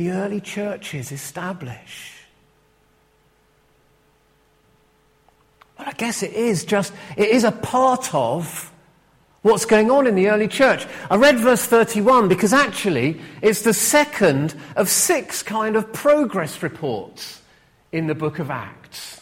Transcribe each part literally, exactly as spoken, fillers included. the early churches establish? Well, I guess it is just, it is a part of what's going on in the early church. I read verse thirty-one because actually it's the second of six kind of progress reports in the book of Acts.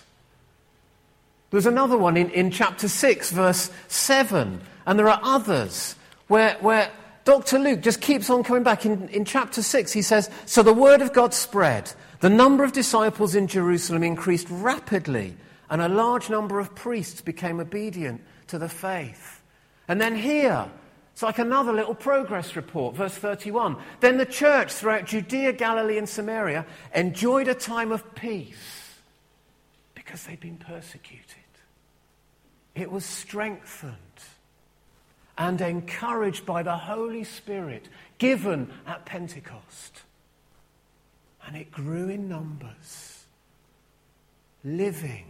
There's another one in, in chapter six, verse seven, and there are others where, where Doctor Luke just keeps on coming back. In, in chapter six, he says, so the word of God spread. The number of disciples in Jerusalem increased rapidly, and a large number of priests became obedient to the faith. And then here, it's like another little progress report, verse thirty-one. Then the church throughout Judea, Galilee, and Samaria enjoyed a time of peace because they'd been persecuted. It was strengthened and encouraged by the Holy Spirit given at Pentecost. And it grew in numbers, living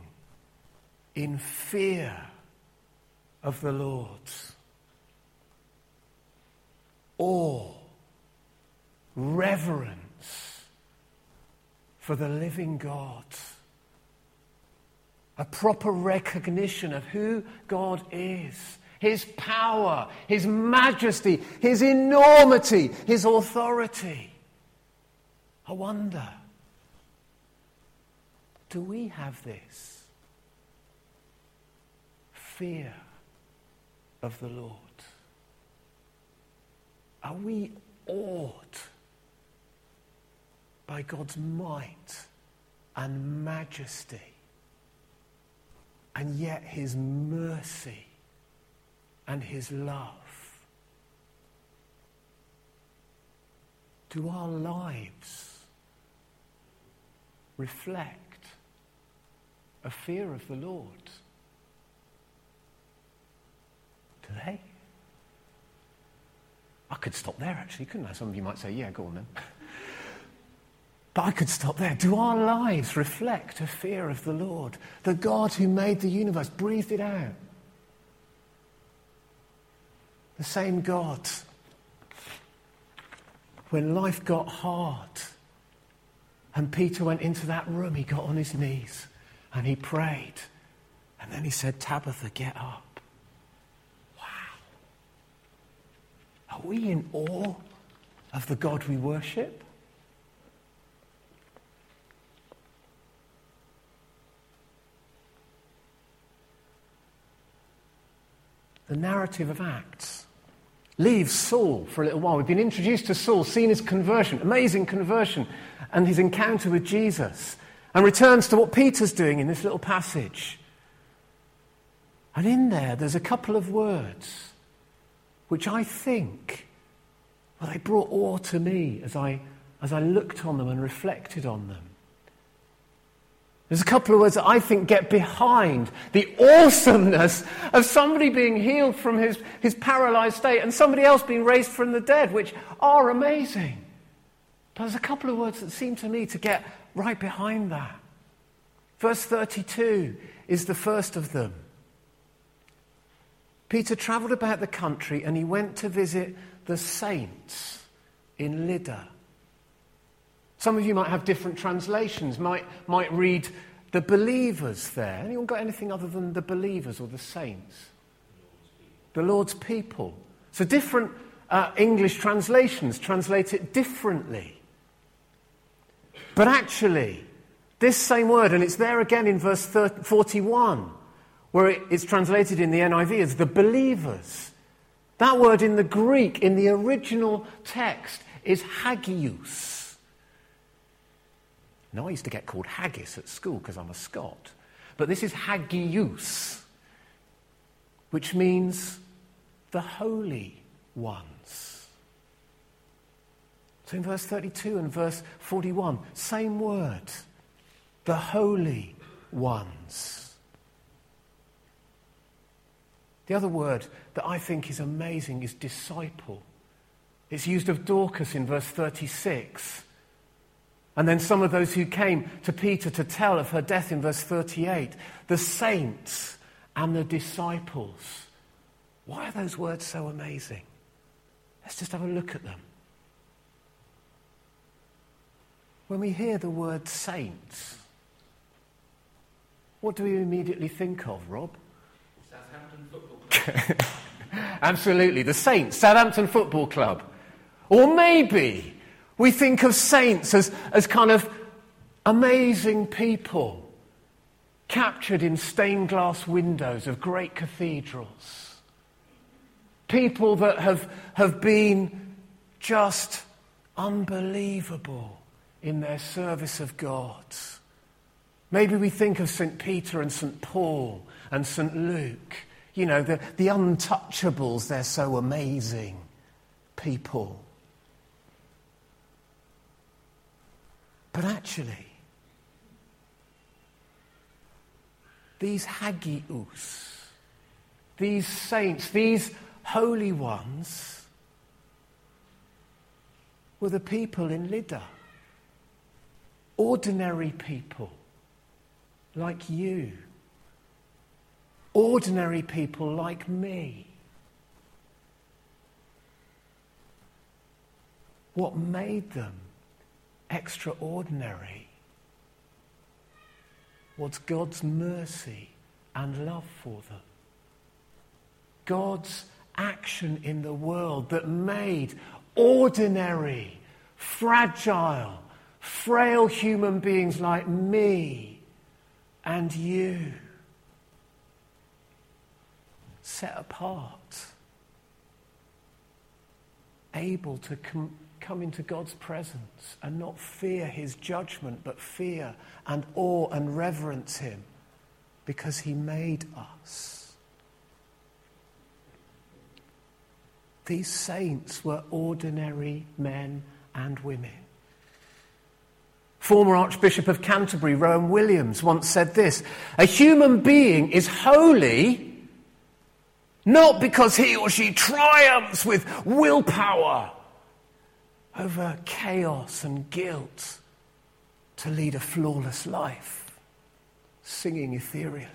in fear of the Lord. Awe, reverence for the living God. A proper recognition of who God is, his power, his majesty, his enormity, his authority. I wonder, do we have this? Fear of the Lord. Are we awed by God's might and majesty, and yet his mercy and his love? Do our lives reflect a fear of the Lord? Do they? I could stop there, actually, couldn't I? Some of you might say, yeah, go on then. But I could stop there. Do our lives reflect a fear of the Lord? The God who made the universe, breathed it out. The same God, when life got hard and Peter went into that room, he got on his knees and he prayed. And then he said, Tabitha, get up. Are we in awe of the God we worship? The narrative of Acts leaves Saul for a little while. We've been introduced to Saul, seen his conversion, amazing conversion, and his encounter with Jesus, and returns to what Peter's doing in this little passage. And in there, there's a couple of words which I think, well, they brought awe to me as I, as I looked on them and reflected on them. There's a couple of words that I think get behind the awesomeness of somebody being healed from his, his paralysed state and somebody else being raised from the dead, which are amazing. But there's a couple of words that seem to me to get right behind that. Verse thirty-two is the first of them. Peter travelled about the country and he went to visit the saints in Lydda. Some of you might have different translations, might might read the believers there. Anyone got anything other than the believers or the saints? The Lord's people. The Lord's people. So different uh, English translations translate it differently. But actually, this same word, and it's there again in verse forty-one, where it's translated in the N I V as the believers. That word in the Greek, in the original text, is Hagios. Now, I used to get called haggis at school because I'm a Scot. But this is Hagios, which means the holy ones. So in verse thirty-two and verse forty-one, same word, the holy ones. The other word that I think is amazing is disciple. It's used of Dorcas in verse thirty-six. And then some of those who came to Peter to tell of her death in verse thirty-eight. The saints and the disciples. Why are those words so amazing? Let's just have a look at them. When we hear the word saints, what do we immediately think of, Rob? Southampton Football Club. Absolutely, the Saints, Southampton Football Club. Or maybe we think of saints as, as kind of amazing people captured in stained glass windows of great cathedrals. People that have, have been just unbelievable in their service of God. Maybe we think of Saint Peter and Saint Paul and Saint Luke. You know, the, the untouchables, they're so amazing people. But actually, these Hagios, these saints, these holy ones were the people in Lydda. Ordinary people like you. Ordinary people like me. What made them extraordinary was God's mercy and love for them. God's action in the world that made ordinary, fragile, frail human beings like me and you set apart, able to com- come into God's presence and not fear his judgment, but fear and awe and reverence him because he made us. These saints were ordinary men and women. Former Archbishop of Canterbury, Rowan Williams, once said this: a human being is holy not because he or she triumphs with willpower over chaos and guilt to lead a flawless life, singing ethereally,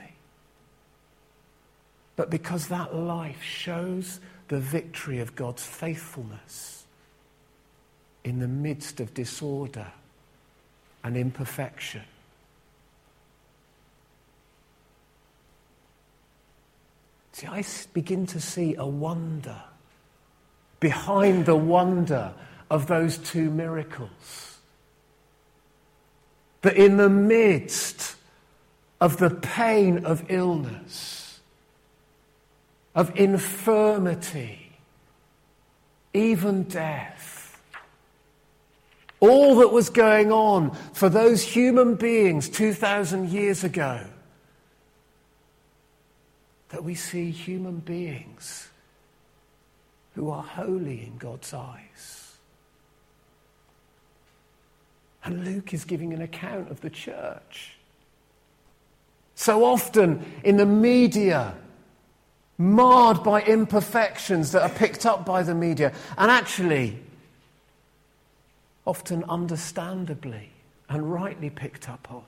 but because that life shows the victory of God's faithfulness in the midst of disorder and imperfection. See, I begin to see a wonder behind the wonder of those two miracles. That in the midst of the pain of illness, of infirmity, even death, all that was going on for those human beings two thousand years ago, that we see human beings who are holy in God's eyes. And Luke is giving an account of the church. So often in the media, marred by imperfections that are picked up by the media, and actually, often understandably and rightly picked up on.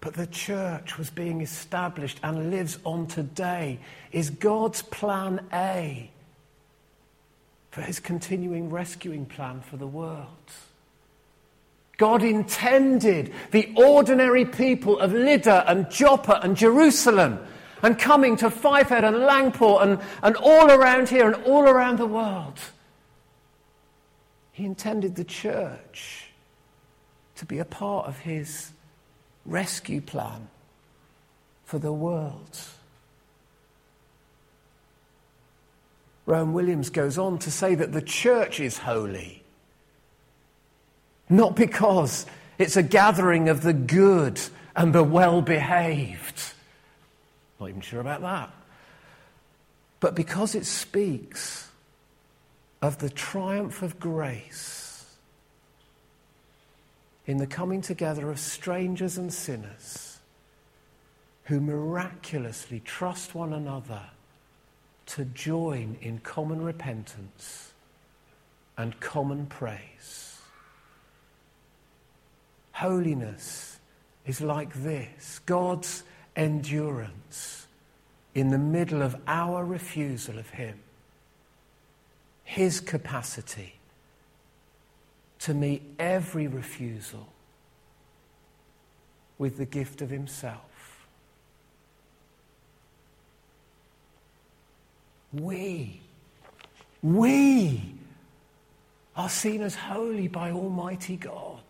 But the church was being established and lives on today is God's plan A for his continuing rescuing plan for the world. God intended the ordinary people of Lydda and Joppa and Jerusalem and coming to Fivehead and Langport and, and all around here and all around the world. He intended the church to be a part of his rescue plan for the world. Rowan Williams goes on to say that the church is holy, not because it's a gathering of the good and the well-behaved. Not even sure about that. But because it speaks of the triumph of grace in the coming together of strangers and sinners who miraculously trust one another to join in common repentance and common praise. Holiness is like this: God's endurance in the middle of our refusal of him, his capacity to meet every refusal with the gift of himself. We, we are seen as holy by Almighty God.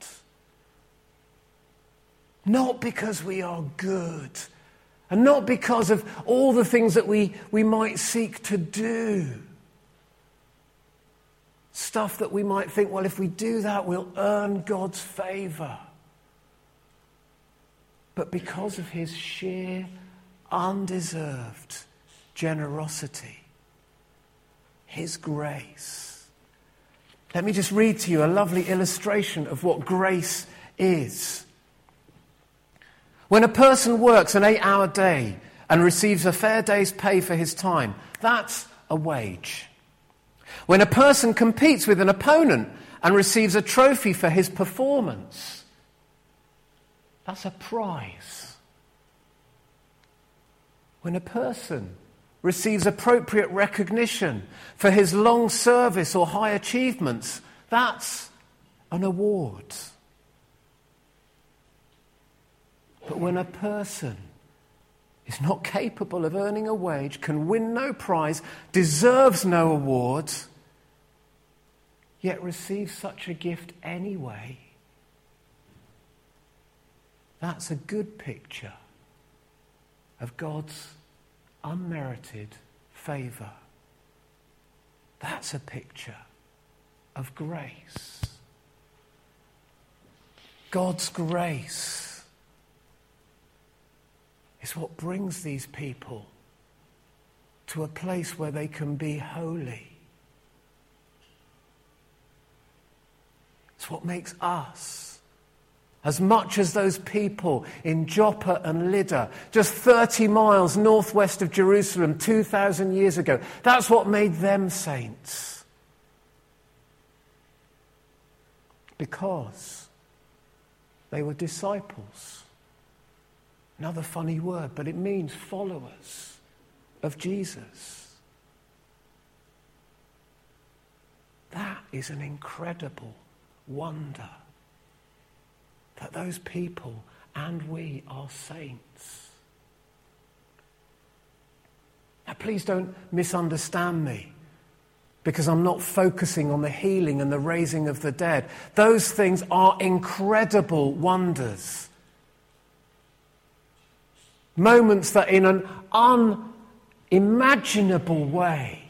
Not because we are good, and not because of all the things that we, we might seek to do. Stuff that we might think, well, if we do that, we'll earn God's favor. But because of his sheer, undeserved generosity, his grace. Let me just read to you a lovely illustration of what grace is. When a person works an eight-hour day and receives a fair day's pay for his time, that's a wage. When a person competes with an opponent and receives a trophy for his performance, that's a prize. When a person receives appropriate recognition for his long service or high achievements, that's an award. But when a person is not capable of earning a wage, can win no prize, deserves no award, yet receives such a gift anyway, that's a good picture of God's unmerited favour. That's a picture of grace. God's grace is what brings these people to a place where they can be holy. It's what makes us, as much as those people in Joppa and Lydda, just thirty miles northwest of Jerusalem two thousand years ago, that's what made them saints. Because they were disciples. Another funny word, but it means followers of Jesus. That is an incredible wonder that those people and we are saints. Now, please don't misunderstand me, because I'm not focusing on the healing and the raising of the dead. Those things are incredible wonders. Moments that in an unimaginable way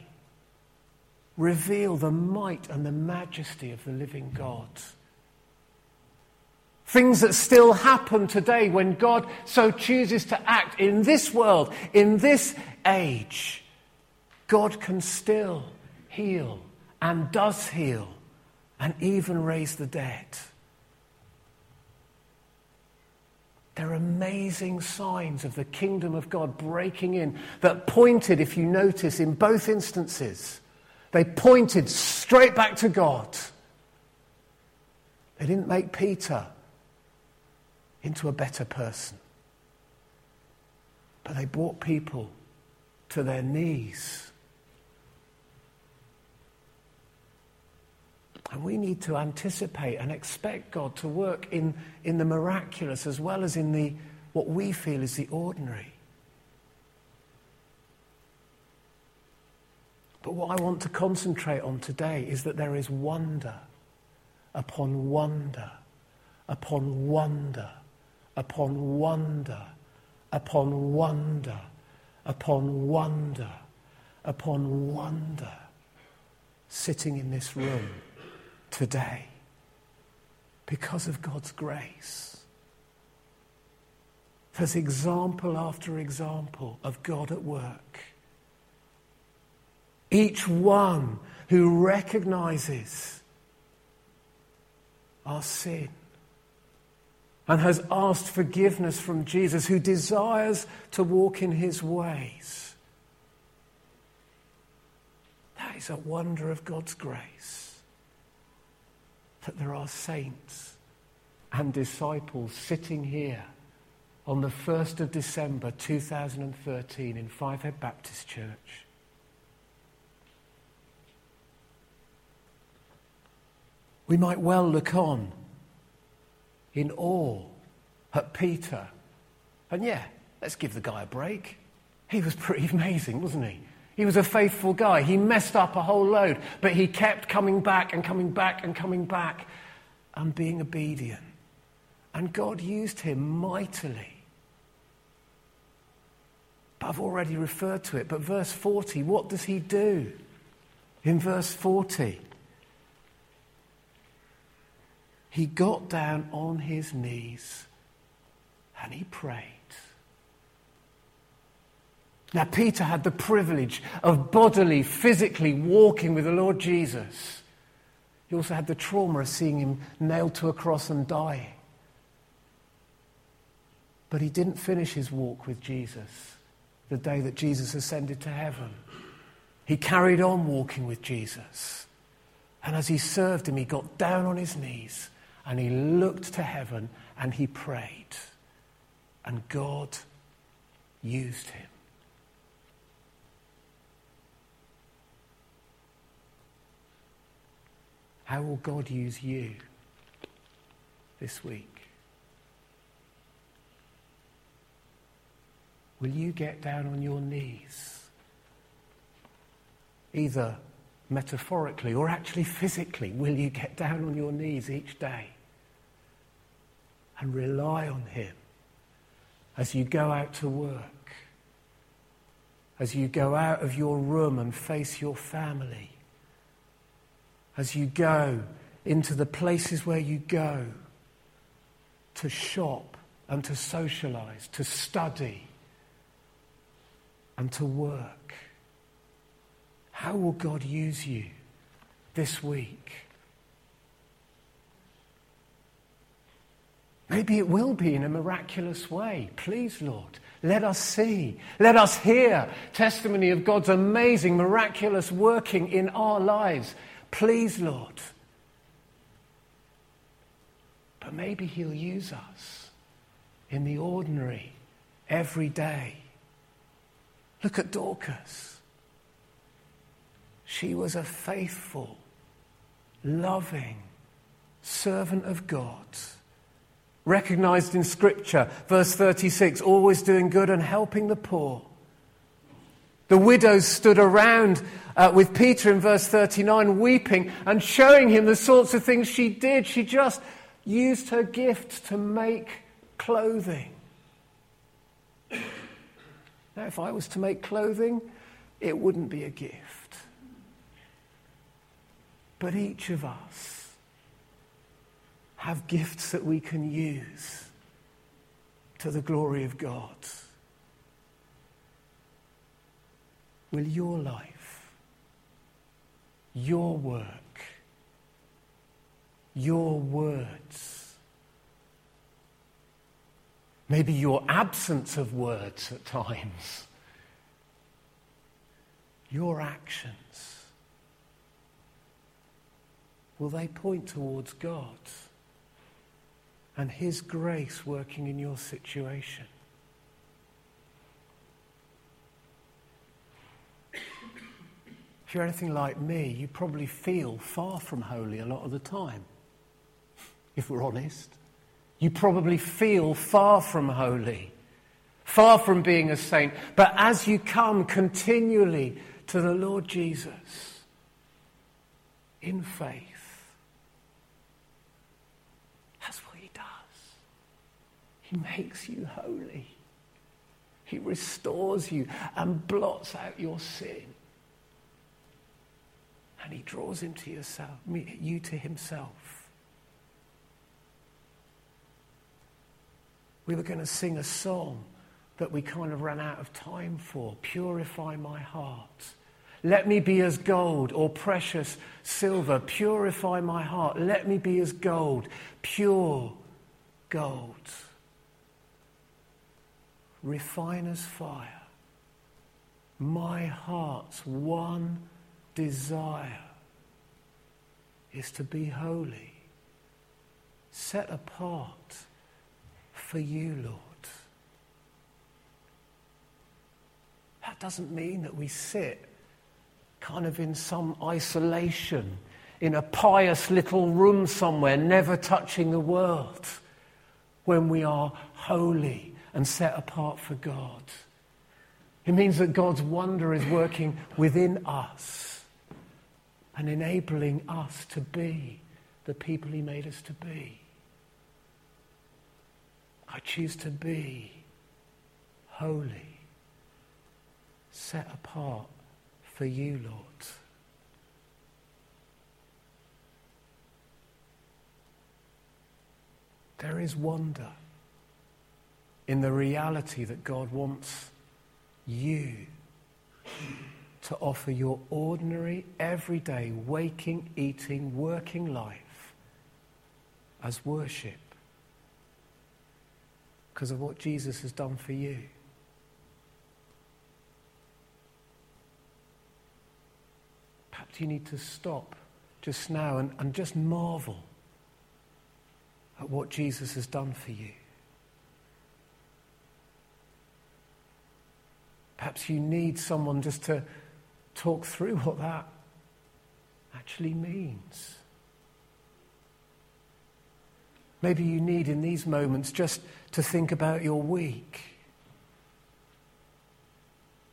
reveal the might and the majesty of the living God. Things that still happen today when God so chooses to act in this world, in this age. God can still heal and does heal and even raise the dead. There are amazing signs of the kingdom of God breaking in that pointed, if you notice, in both instances. They pointed straight back to God. They didn't make Peter into a better person. But they brought people to their knees. And we need to anticipate and expect God to work in, in the miraculous as well as in the what we feel is the ordinary. But what I want to concentrate on today is that there is wonder upon wonder upon wonder upon wonder upon wonder upon wonder upon wonder sitting in this room today, because of God's grace. There's example after example of God at work. Each one who recognizes our sin and has asked forgiveness from Jesus, who desires to walk in his ways. That is a wonder of God's grace. That there are saints and disciples sitting here on the first of December two thousand thirteen in Fivehead Baptist Church. We might well look on in awe at Peter. And yeah, let's give the guy a break. He was pretty amazing, wasn't he? He was a faithful guy. He messed up a whole load, but he kept coming back and coming back and coming back and being obedient. And God used him mightily. But I've already referred to it. But verse forty, what does he do? In verse forty, he got down on his knees and he prayed. Now, Peter had the privilege of bodily, physically walking with the Lord Jesus. He also had the trauma of seeing him nailed to a cross and dying. But he didn't finish his walk with Jesus the day that Jesus ascended to heaven. He carried on walking with Jesus. And as he served him, he got down on his knees and he looked to heaven and he prayed. And God used him. How will God use you this week? Will you get down on your knees? Either metaphorically or actually physically, will you get down on your knees each day and rely on him as you go out to work, as you go out of your room and face your family, as you go into the places where you go to shop and to socialise, to study, and to work? How will God use you this week? Maybe it will be in a miraculous way. Please, Lord, let us see, let us hear testimony of God's amazing, miraculous working in our lives. Please, Lord. But maybe he'll use us in the ordinary, everyday. Look at Dorcas. She was a faithful, loving servant of God, recognized in Scripture, verse thirty-six, always doing good and helping the poor. The widows stood around uh, with Peter in verse thirty-nine, weeping and showing him the sorts of things she did. She just used her gift to make clothing. Now, if I was to make clothing, it wouldn't be a gift. But each of us have gifts that we can use to the glory of God. Will your life, your work, your words, maybe your absence of words at times, your actions, will they point towards God and his grace working in your situation? If you're anything like me, you probably feel far from holy a lot of the time, if we're honest. You probably feel far from holy, far from being a saint. But as you come continually to the Lord Jesus in faith, that's what he does. He makes you holy. He restores you and blots out your sin. And he draws him to yourself, you to himself. We were going to sing a song that we kind of ran out of time for. Purify my heart. Let me be as gold or precious silver. Purify my heart. Let me be as gold, pure gold. Refine as fire. My heart's one desire is to be holy, set apart for you, Lord. That doesn't mean that we sit kind of in some isolation in a pious little room somewhere, never touching the world, when we are holy and set apart for God. It means that God's wonder is working within us and enabling us to be the people he made us to be. I choose to be holy, set apart for you, Lord. There is wonder in the reality that God wants you to offer your ordinary, everyday, waking, eating, working life as worship because of what Jesus has done for you. Perhaps you need to stop just now and, and just marvel at what Jesus has done for you. Perhaps you need someone just to talk through what that actually means. Maybe you need in these moments just to think about your week,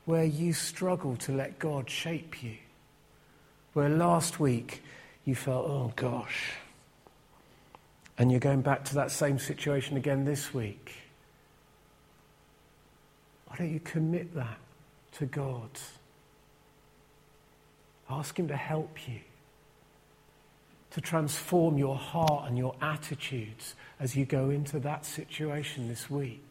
where you struggle to let God shape you, where last week you felt, oh gosh, and you're going back to that same situation again this week. Why don't you commit that to God? Ask him to help you, to transform your heart and your attitudes as you go into that situation this week.